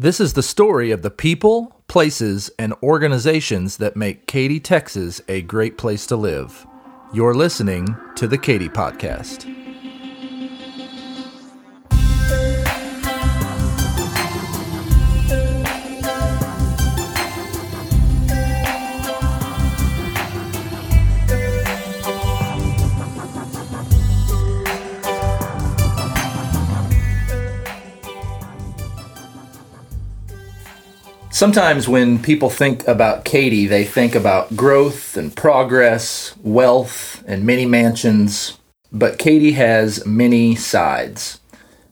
This is the story of the people, places, and organizations that make Katy, Texas a great place to live. You're listening to the Katy Podcast. Sometimes when people think about Katy, they think about growth and progress, wealth, and many mansions. But Katy has many sides.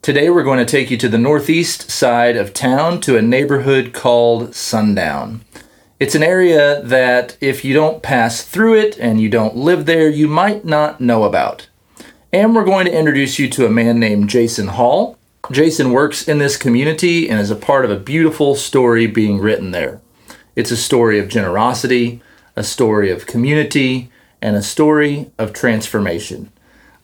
Today we're going to take you to the northeast side of town to a neighborhood called Sundown. It's an area that if you don't pass through it and you don't live there, you might not know about. And we're going to introduce you to a man named Jason Hall. Jason works in this community and is a part of a beautiful story being written there. It's a story of generosity, a story of community, and a story of transformation.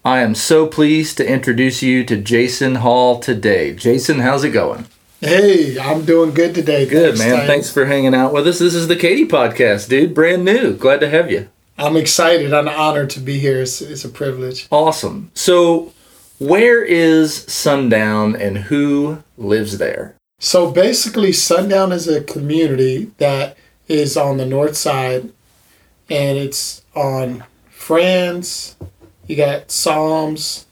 I am so pleased to introduce you to Jason Hall today. Jason, how's it going? Hey, I'm doing good today. Good, man. Thanks for hanging out with us. This is the Katy Podcast, dude. Brand new. Glad to have you. I'm excited. I'm honored to be here. It's a privilege. Awesome. So, where is Sundown and who lives there? So basically, Sundown is a community that is on the north side, and it's on Franz, you got Psalms,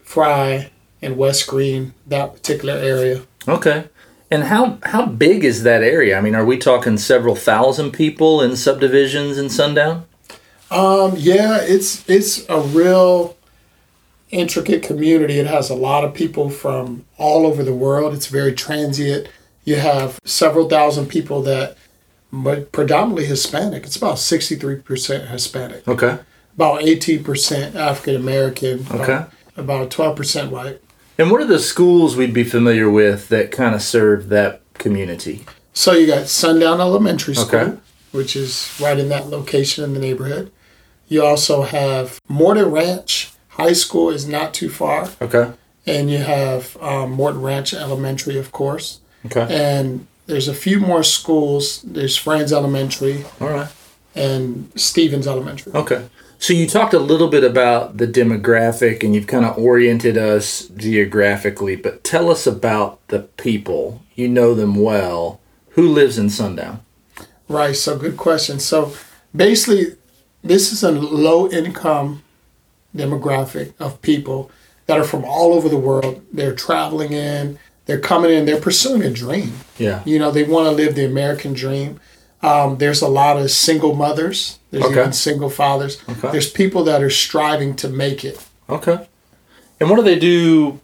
Fry, and West Green, that particular area. Okay. And how big is that area? I mean, are we talking several thousand people in subdivisions in Sundown? Yeah, it's a real intricate community. It has a lot of people from all over the world. It's very transient. You have several thousand people that predominantly Hispanic. It's about 63% Hispanic. Okay. About 18% African American. Okay. About 12% white. And what are the schools we'd be familiar with that kind of serve that community? So you got Sundown Elementary School, okay, which is right in that location in the neighborhood. You also have Morton Ranch. High school is not too far. Okay. And you have Morton Ranch Elementary, of course. Okay. And there's a few more schools. There's Friends Elementary. All right. And Stevens Elementary. Okay. So you talked a little bit about the demographic, and you've kind of oriented us geographically, but tell us about the people. You know them well. Who lives in Sundown? Right. So good question. So basically, this is a low-income demographic of people that are from all over the world. They're traveling in, they're coming in, they're pursuing a dream. Yeah. You know, they want to live the American dream. There's a lot of single mothers. There's okay, even single fathers. Okay. There's people that are striving to make it. Okay. And what do they do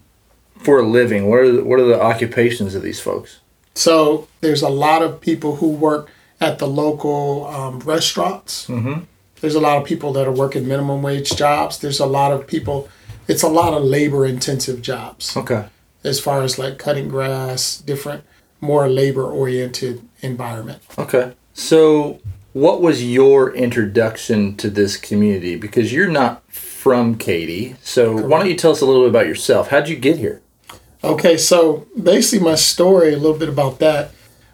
for a living? What are the occupations of these folks? So there's a lot of people who work at the local restaurants. Mm-hmm. There's a lot of people that are working minimum wage jobs. There's a lot of people, it's a lot of labor intensive jobs. Okay. As far as like cutting grass, different, more labor oriented environment. Okay. So what was your introduction to this community? Because you're not from Katy. So correct, why don't you tell us a little bit about yourself? How'd you get here? Okay. So basically my story, a little bit about that.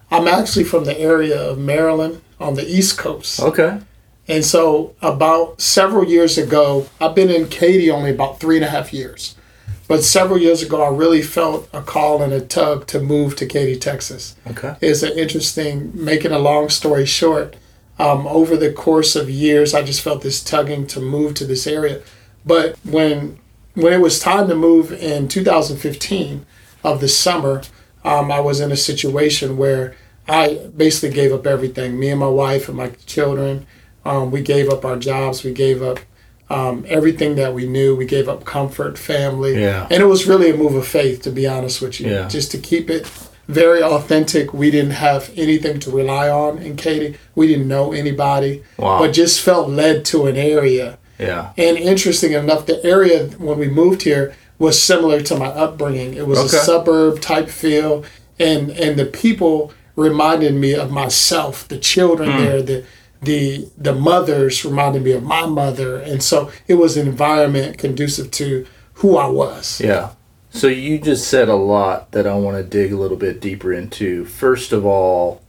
I'm actually from the area of Maryland on the East Coast. Okay. And so about several years ago, I've been in Katy only about 3.5 years. But several years ago, I really felt a call and a tug to move to Katy, Texas. Okay. It's an interesting, making a long story short, over the course of years, I just felt this tugging to move to this area. But when it was time to move in 2015 of the summer, I was in a situation where I basically gave up everything, me and my wife and my children. We gave up our jobs. We gave up everything that we knew. We gave up comfort, family. Yeah. And it was really a move of faith, to be honest with you. Yeah. Just to keep it very authentic. We didn't have anything to rely on in Katy. We didn't know anybody. Wow. But just felt led to an area. Yeah. And interesting enough, the area when we moved here was similar to my upbringing. It was okay, a suburb type feel. And the people reminded me of myself, the children there, the mothers reminded me of my mother. And so it was an environment conducive to who I was. Yeah. So you just said a lot that I want to dig a little bit deeper into. First of all,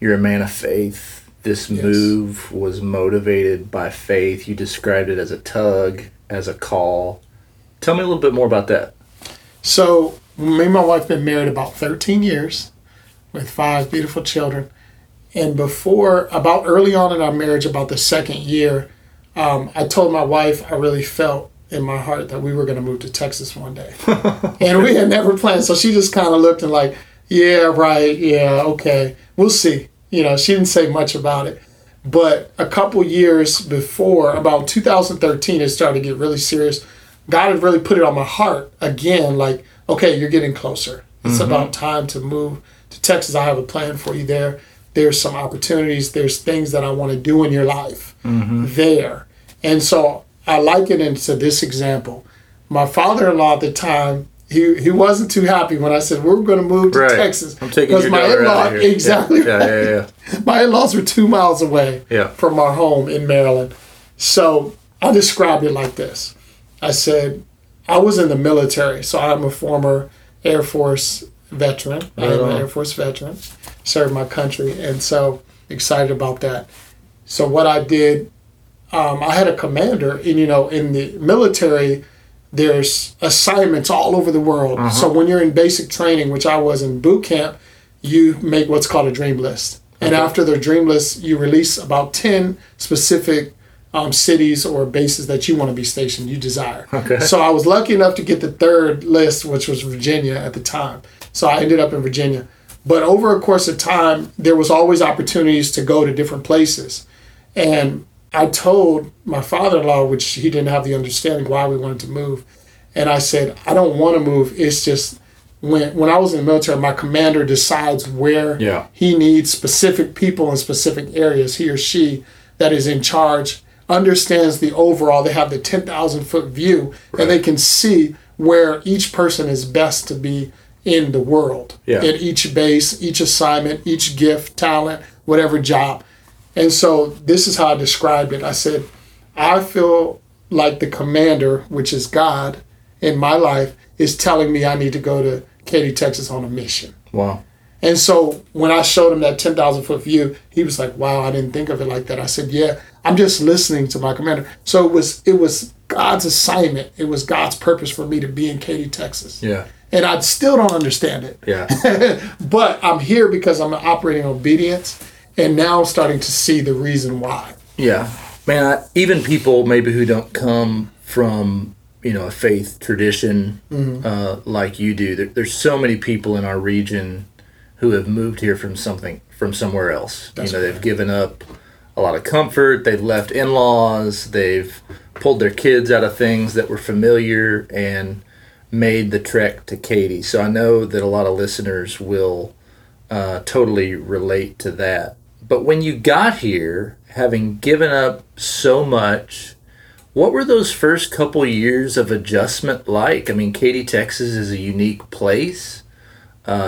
you're a man of faith. This move was motivated by faith. You described it as a tug, as a call. Tell me a little bit more about that. So me and my wife have been married about 13 years with 5 beautiful children. And early on in our marriage, about the second year, I told my wife I really felt in my heart that we were going to move to Texas one day. And we had never planned. So she just kind of looked and like, yeah, right, yeah, okay, we'll see. You know, she didn't say much about it. But a couple years before, about 2013, it started to get really serious. God had really put it on my heart again, like, okay, you're getting closer. It's about time to move to Texas. I have a plan for you there. There's some opportunities. There's things that I want to do in your life there. And so I liken it to this example. My father-in-law at the time, he wasn't too happy when I said, we're going to move to Texas. I'm taking your daughter out of here. Exactly. Yeah. Right. Yeah. My in-laws were 2 miles away from our home in Maryland. So I described it like this. I said, I was in the military, so I'm a former Air Force veteran. Right. I am an Air Force veteran, served my country, and so excited about that. So what I did, I had a commander, and you know, in the military, there's assignments all over the world. So when you're in basic training, which I was in boot camp, you make what's called a dream list. And after the dream list, you release about 10 specific cities or bases that you want to be stationed, you desire. So I was lucky enough to get the third list, which was Virginia at the time. So I ended up in Virginia. But over a course of time, there was always opportunities to go to different places. And I told my father-in-law, which he didn't have the understanding why we wanted to move. And I said, I don't want to move. It's just when I was in the military, my commander decides where he needs specific people in specific areas, he or she that is in charge understands the overall, they have the 10,000 foot view, and they can see where each person is best to be in the world, at each base, each assignment, each gift, talent, whatever job. And so this is how I described it. I said, I feel like the commander, which is God in my life, is telling me I need to go to Katy, Texas on a mission. Wow. And so when I showed him that 10,000 foot view, he was like, wow, I didn't think of it like that. I said, yeah, I'm just listening to my commander. So it was God's assignment. It was God's purpose for me to be in Katy, Texas. Yeah. And I still don't understand it. Yeah. But I'm here because I'm operating obedience and now starting to see the reason why. Yeah. Man, even people maybe who don't come from, you know, a faith tradition like you do, there's so many people in our region who have moved here from somewhere else. That's you know, they've given up a lot of comfort. They've left in-laws. They've pulled their kids out of things that were familiar and made the trek to Katy. So I know that a lot of listeners will totally relate to that. But when you got here, having given up so much, what were those first couple years of adjustment like? I mean, Katy, Texas is a unique place.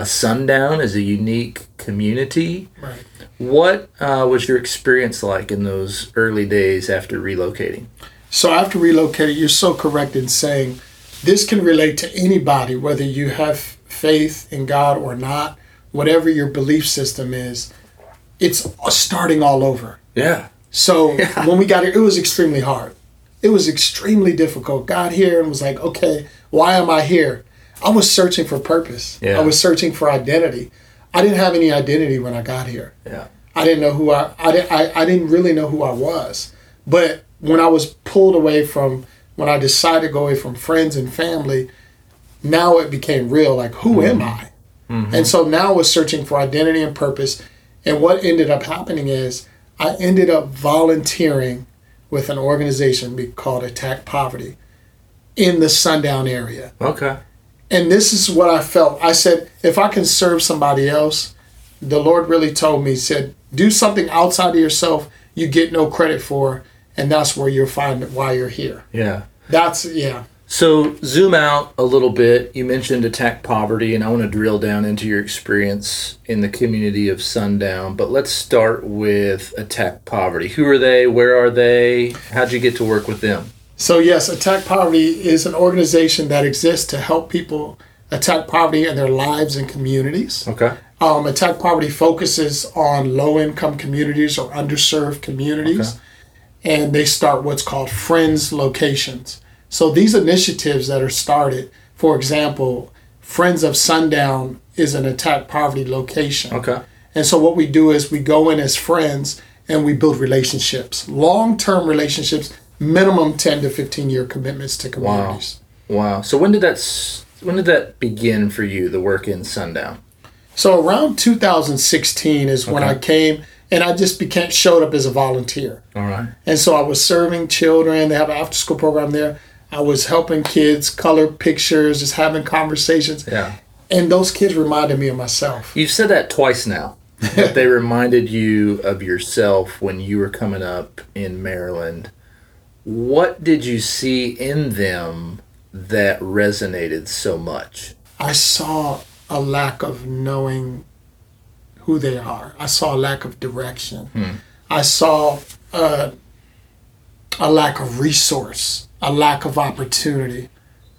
Sundown is a unique community. Right. What was your experience like in those early days after relocating? So after relocating, you're so correct in saying this can relate to anybody, whether you have faith in God or not, whatever your belief system is, it's starting all over. Yeah. So when we got here, it was extremely hard. It was extremely difficult. Got here and was like, okay, why am I here? I was searching for purpose. Yeah. I was searching for identity. I didn't have any identity when I got here. Yeah. I didn't know who I didn't really know who I was. But when I was pulled away from, when I decided to go away from friends and family, now it became real. Like, who am I? And so now I was searching for identity and purpose. And what ended up happening is I ended up volunteering with an organization called Attack Poverty in the Sundown area. Okay. And this is what I felt. I said, if I can serve somebody else, the Lord really told me, said, do something outside of yourself you get no credit for, and that's where you'll find why you're here. Yeah. So zoom out a little bit. You mentioned Attack Poverty, and I want to drill down into your experience in the community of Sundown. But let's start with Attack Poverty. Who are they? Where are they? How'd you get to work with them? So yes, Attack Poverty is an organization that exists to help people attack poverty in their lives and communities. Okay. Attack Poverty focuses on low-income communities or underserved communities, okay. And they start what's called Friends locations. So these initiatives that are started, for example, Friends of Sundown is an Attack Poverty location. Okay. And so what we do is we go in as friends and we build relationships, long-term relationships, minimum 10 to 15-year commitments to communities. Wow. So when did that begin for you, the work in Sundown? So around 2016 is when I came, and I just showed up as a volunteer. All right. And so I was serving children. They have an after-school program there. I was helping kids color pictures, just having conversations. Yeah. And those kids reminded me of myself. You've said that twice now. That they reminded you of yourself when you were coming up in Maryland. What did you see in them that resonated so much? I saw a lack of knowing who they are. I saw a lack of direction. I saw a lack of resource, a lack of opportunity,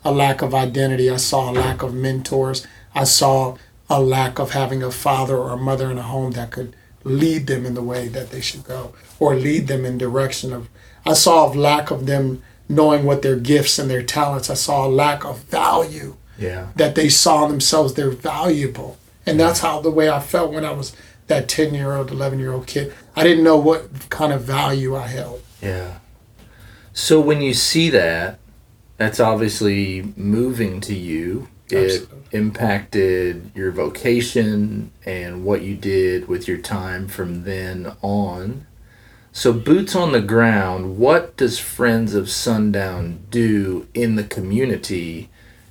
a lack of identity. I saw a lack of mentors. I saw a lack of having a father or a mother in a home that could lead them in the way that they should go or lead them in direction of. I saw a lack of them knowing what their gifts and their talents. I saw a lack of value. Yeah. That they saw themselves, they're valuable. And that's how the way I felt when I was that 10-year-old, 11-year-old kid. I didn't know what kind of value I held. Yeah. So when you see that, that's obviously moving to you. It impacted your vocation and what you did with your time from then on. So boots on the ground, what does Friends of Sundown do in the community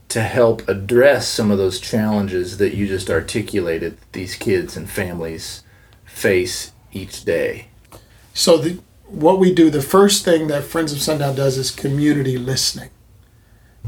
to help address some of those challenges that you just articulated these kids and families face each day? So what we do, the first thing that Friends of Sundown does is community listening,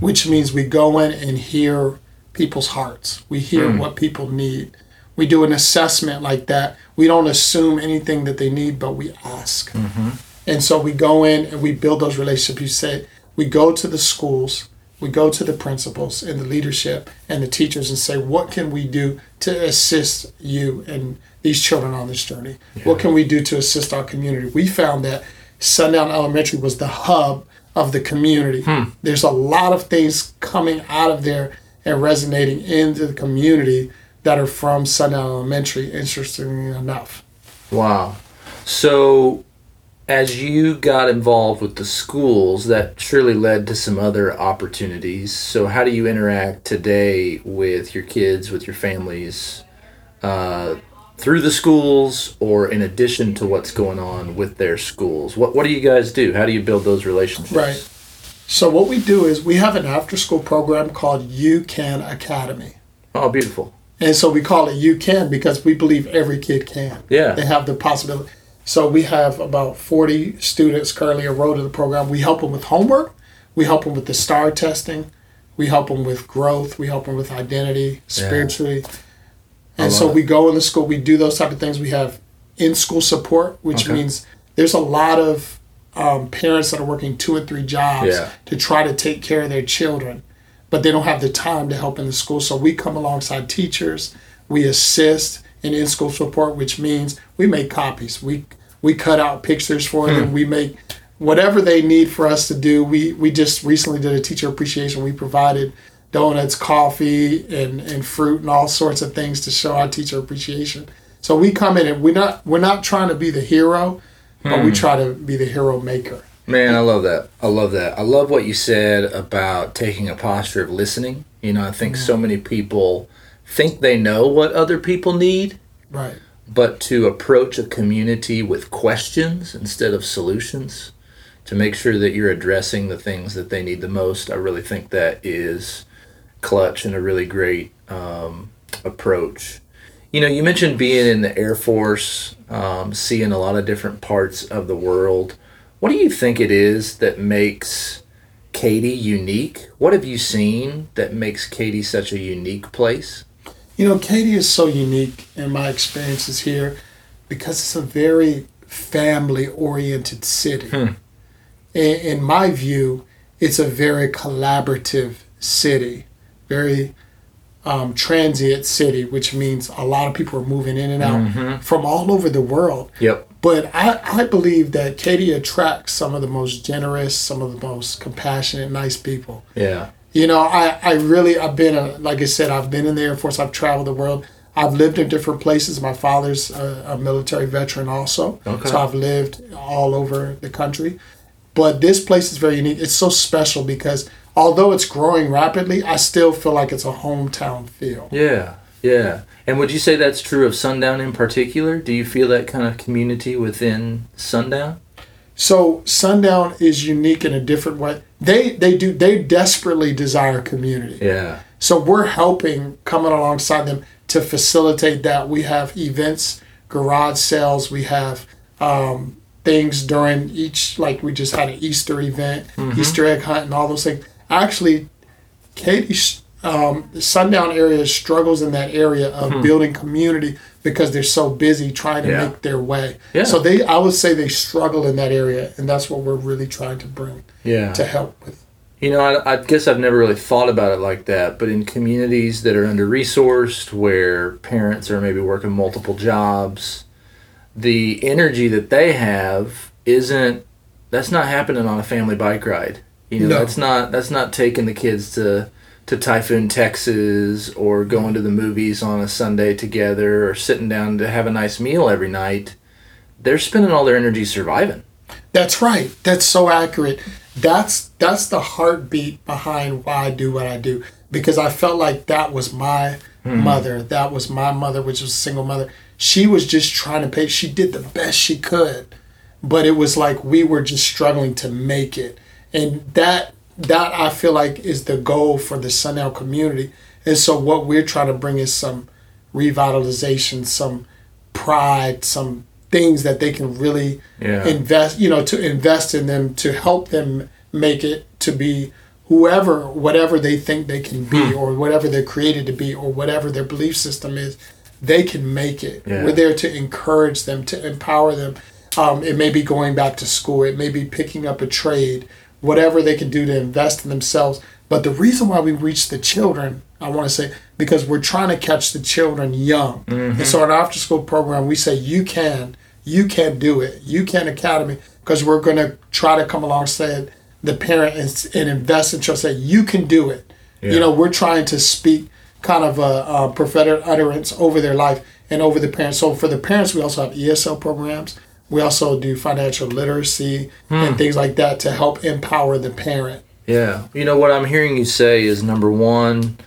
which means we go in and hear people's hearts. We hear what people need. We do an assessment like that. We don't assume anything that they need, but we ask. Mm-hmm. And so we go in and we build those relationships. You said we go to the schools, we go to the principals and the leadership and the teachers and say, what can we do to assist you and these children on this journey? Yeah. What can we do to assist our community? We found that Sundown Elementary was the hub of the community. There's a lot of things coming out of there and resonating into the community that are from Sundown Elementary, interestingly enough. Wow. So as you got involved with the schools, that surely led to some other opportunities. So how do you interact today with your kids, with your families, through the schools or in addition to what's going on with their schools? What do you guys do? How do you build those relationships? Right. So what we do is we have an after-school program called You Can Academy. Oh, beautiful. And so we call it You Can because we believe every kid can. Yeah. They have the possibility. So we have about 40 students currently enrolled in the program. We help them with homework. We help them with the STAR testing. We help them with growth. We help them with identity, spiritually. And so we go in the school. We do those type of things. We have in-school support, which means there's a lot of parents that are working 2 and 3 jobs to try to take care of their children. But they don't have the time to help in the school. So we come alongside teachers, we assist in in-school support, which means we make copies. We cut out pictures for them. We make whatever they need for us to do. We just recently did a teacher appreciation. We provided donuts, coffee, and fruit and all sorts of things to show our teacher appreciation. So we come in and we're not trying to be the hero, but we try to be the hero maker. Man, I love that. I love what you said about taking a posture of listening. You know, I think so many people think they know what other people need. Right. But to approach a community with questions instead of solutions, to make sure that you're addressing the things that they need the most, I really think that is clutch and a really great approach. You know, you mentioned being in the Air Force, seeing a lot of different parts of the world. What do you think it is that makes Katy unique? What have you seen that makes Katy such a unique place? You know, Katy is so unique in my experiences here because it's a very family-oriented city. In my view, it's a very collaborative city, very transient city, which means a lot of people are moving in and out from all over the world. Yep. But I believe that Katy attracts some of the most generous, some of the most compassionate, nice people. Yeah. You know, I've been in the Air Force. I've traveled the world. I've lived in different places. My father's a military veteran also. Okay. So I've lived all over the country. But this place is very unique. It's so special because although it's growing rapidly, I still feel like it's a hometown feel. Yeah. Yeah. And would you say that's true of Sundown in particular? Do you feel that kind of community within Sundown? So Sundown is unique in a different way. They desperately desire community. Yeah. So we're helping, coming alongside them to facilitate that. We have events, garage sales. We have things during each, like we just had an Easter event, Easter egg hunt and all those things. Actually, Katy's Sundown area struggles in that area of building community because they're so busy trying to make their way. Yeah. So I would say they struggle in that area, and that's what we're really trying to bring to help with. You know, I guess I've never really thought about it like that, but in communities that are under-resourced, where parents are maybe working multiple jobs, the energy that they have that's not happening on a family bike ride. You know, that's not taking the kids to Typhoon, Texas, or going to the movies on a Sunday together, or sitting down to have a nice meal every night. They're spending all their energy surviving. That's right. That's so accurate. That's the heartbeat behind why I do what I do, because I felt like that was my mother. That was my mother, which was a single mother. She was just trying to pay. She did the best she could, but it was like we were just struggling to make it. And that I feel like is the goal for the Sundown community. And so what we're trying to bring is some revitalization, some pride, some things that they can really invest, you know, to invest in them, to help them make it to be whatever they think they can be or whatever they're created to be or whatever their belief system is, they can make it. Yeah. We're there to encourage them, to empower them. It may be going back to school. It may be picking up a trade, whatever they can do to invest in themselves. But the reason why we reach the children, I want to say, because we're trying to catch the children young. And so in our after-school program, we say, you can do it. You Can Academy, because we're going to try to come alongside the parent and invest in trust. Say, you can do it. Yeah. You know, we're trying to speak kind of a prophetic utterance over their life and over the parents. So for the parents, we also have ESL programs. We also do financial literacy and things like that to help empower the parent. Yeah. You know, what I'm hearing you say is, number one,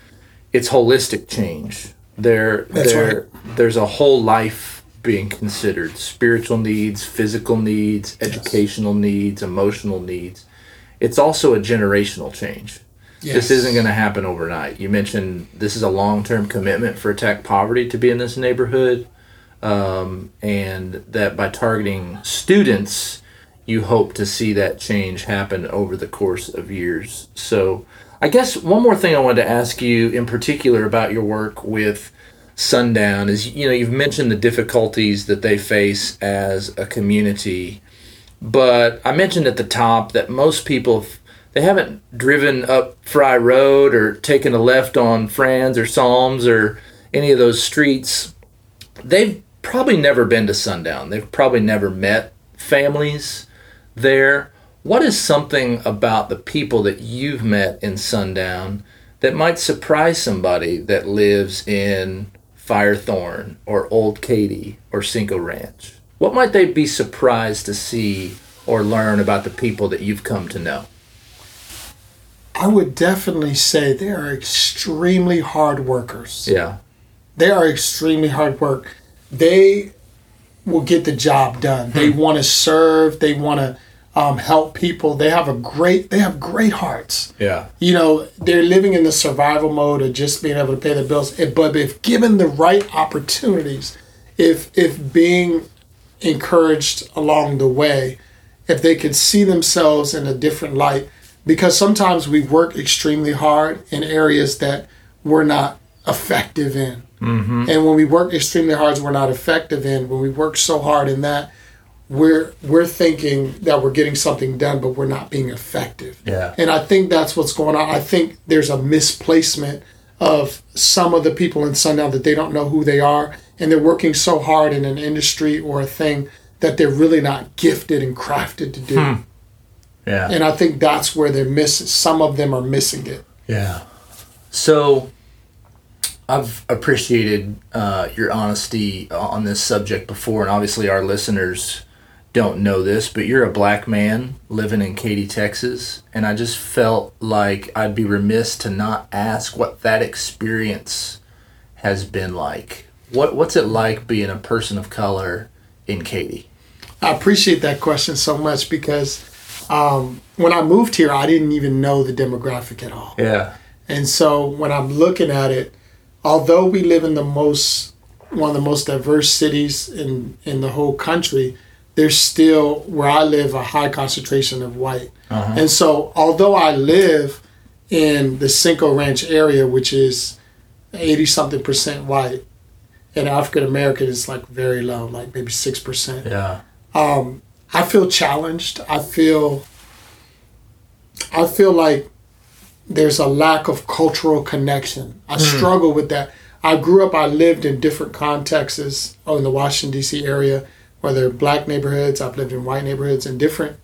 it's holistic change. There's a whole life being considered, spiritual needs, physical needs, educational needs, emotional needs. It's also a generational change. Yes. This isn't going to happen overnight. You mentioned this is a long-term commitment for Attack Poverty to be in this neighborhood, and that by targeting students, you hope to see that change happen over the course of years. So I guess one more thing I wanted to ask you in particular about your work with Sundown is, you know, you've mentioned the difficulties that they face as a community, but I mentioned at the top that most people, they haven't driven up Fry Road or taken a left on Franz or Psalms or any of those streets. They've probably never been to Sundown. They've probably never met families there. What is something about the people that you've met in Sundown that might surprise somebody that lives in Firethorn or Old Katy or Cinco Ranch? What might they be surprised to see or learn about the people that you've come to know? I would definitely say they are extremely hard workers. Yeah. They are extremely hard work. They will get the job done. They want to serve. They want to help people. They have great hearts. Yeah. You know, they're living in the survival mode of just being able to pay their bills. But if given the right opportunities, if being encouraged along the way, if they could see themselves in a different light, because sometimes we work extremely hard in areas that we're not effective in. And when we work extremely hard, we're not effective in. When we work so hard in that, we're thinking that we're getting something done, but we're not being effective. Yeah. And I think that's what's going on. I think there's a misplacement of some of the people in Sundown that they don't know who they are, and they're working so hard in an industry or a thing that they're really not gifted and crafted to do. Hmm. Yeah. And I think that's where they're missing. Some of them are missing it. Yeah. So I've appreciated your honesty on this subject before, and obviously our listeners don't know this, but you're a black man living in Katy, Texas, and I just felt like I'd be remiss to not ask what that experience has been like. What's it like being a person of color in Katy? I appreciate that question so much because when I moved here, I didn't even know the demographic at all. Yeah. And so when I'm looking at it, although we live in one of the most diverse cities in the whole country, there's still, where I live, a high concentration of white. Uh-huh. And so although I live in the Cinco Ranch area, which is 80-something% white, and African-American is like very low, like maybe 6%. Yeah. I feel challenged. I feel like there's a lack of cultural connection. I struggle with that. I grew up, I lived in different contexts in the Washington, D.C. area, whether black neighborhoods, I've lived in white neighborhoods, and different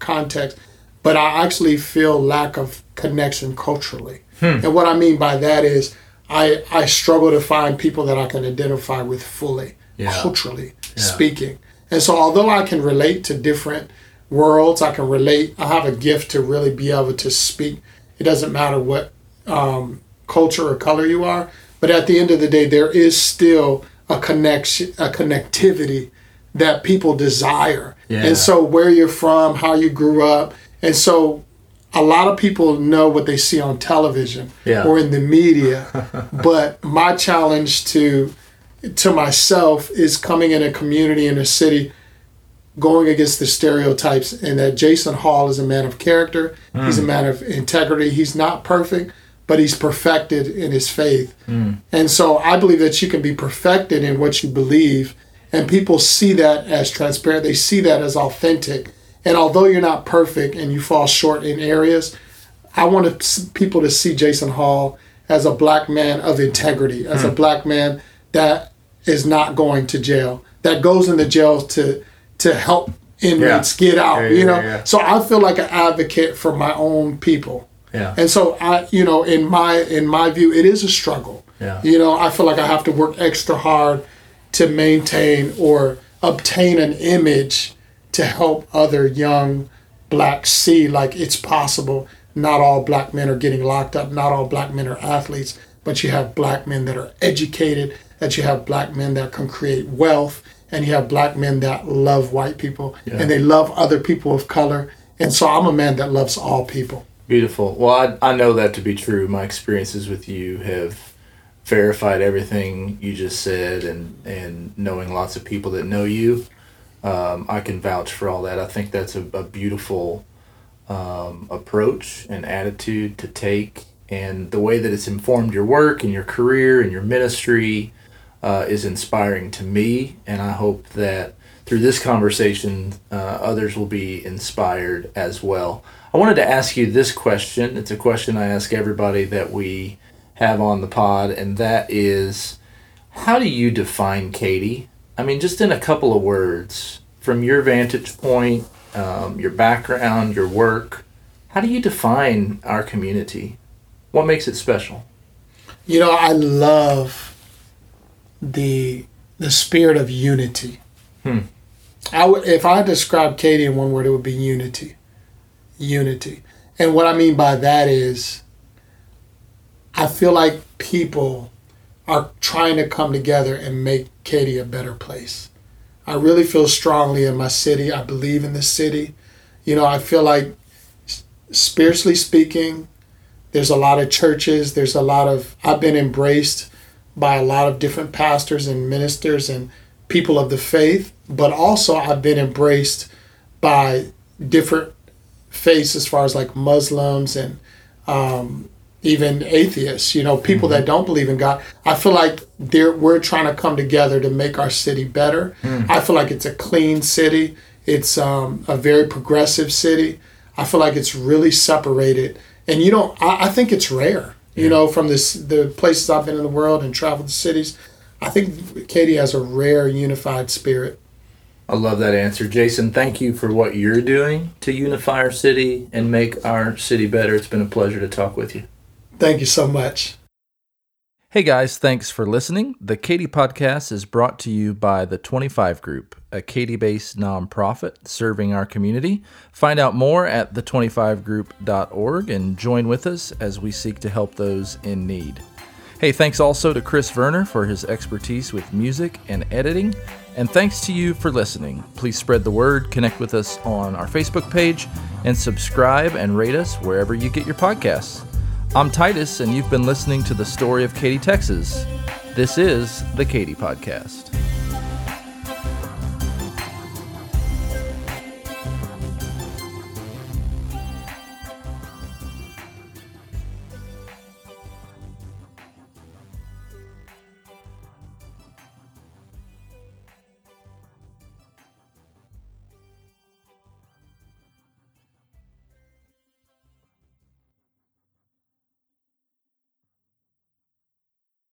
contexts. But I actually feel lack of connection culturally. And what I mean by that is I struggle to find people that I can identify with fully, culturally speaking. And so although I can relate to different worlds, I have a gift to really be able to speak. It doesn't matter what culture or color you are, but at the end of the day, there is still a connectivity that people desire. Yeah. And so where you're from, how you grew up. And so a lot of people know what they see on television or in the media, but my challenge to myself is coming in a community, in a city, going against the stereotypes, and that Jason Hall is a man of character. He's a man of integrity. He's not perfect, but he's perfected in his faith. And so I believe that you can be perfected in what you believe, and people see that as transparent. They see that as authentic. And although you're not perfect and you fall short in areas, I want people to see Jason Hall as a black man of integrity, as a black man that is not going to jail, that goes into jail to help inmates get out, So I feel like an advocate for my own people. Yeah. And so I, in my view, it is a struggle. Yeah. I feel like I have to work extra hard to maintain or obtain an image to help other young blacks see like it's possible. Not all black men are getting locked up. Not all black men are athletes, but you have black men that are educated, that you have black men that can create wealth, and you have black men that love white people, and they love other people of color. And so I'm a man that loves all people. Beautiful. Well, I know that to be true. My experiences with you have verified everything you just said, and knowing lots of people that know you, I can vouch for all that. I think that's a beautiful approach and attitude to take, and the way that it's informed your work and your career and your ministry is inspiring to me, and I hope that through this conversation, others will be inspired as well. I wanted to ask you this question. It's a question I ask everybody that we have on the pod, and that is, how do you define Katy? I mean, just in a couple of words, from your vantage point, your background, your work, how do you define our community? What makes it special? I love the spirit of unity. If I describe Katy in one word, it would be unity. And what I mean by that is I feel like people are trying to come together and make Katy a better place. I really feel strongly in my city. I believe in the city. I feel like spiritually speaking, there's a lot of churches. I've been embraced by a lot of different pastors and ministers and people of the faith, but also I've been embraced by different faiths as far as like Muslims and even atheists, you know, people mm-hmm. that don't believe in God. I feel like we're trying to come together to make our city better. Mm-hmm. I feel like it's a clean city. It's a very progressive city. I feel like it's really separated. And, you know, I think it's rare, yeah. you know, from the places I've been in the world and traveled to cities. I think Katy has a rare unified spirit. I love that answer. Jason, thank you for what you're doing to unify our city and make our city better. It's been a pleasure to talk with you. Thank you so much. Hey guys, thanks for listening. The Katy Podcast is brought to you by The 25 Group, a Katy-based nonprofit serving our community. Find out more at the25group.org and join with us as we seek to help those in need. Hey, thanks also to Chris Verner for his expertise with music and editing. And thanks to you for listening. Please spread the word, connect with us on our Facebook page, and subscribe and rate us wherever you get your podcasts. I'm Titus, and you've been listening to the story of Katy, Texas. This is the Katy Podcast.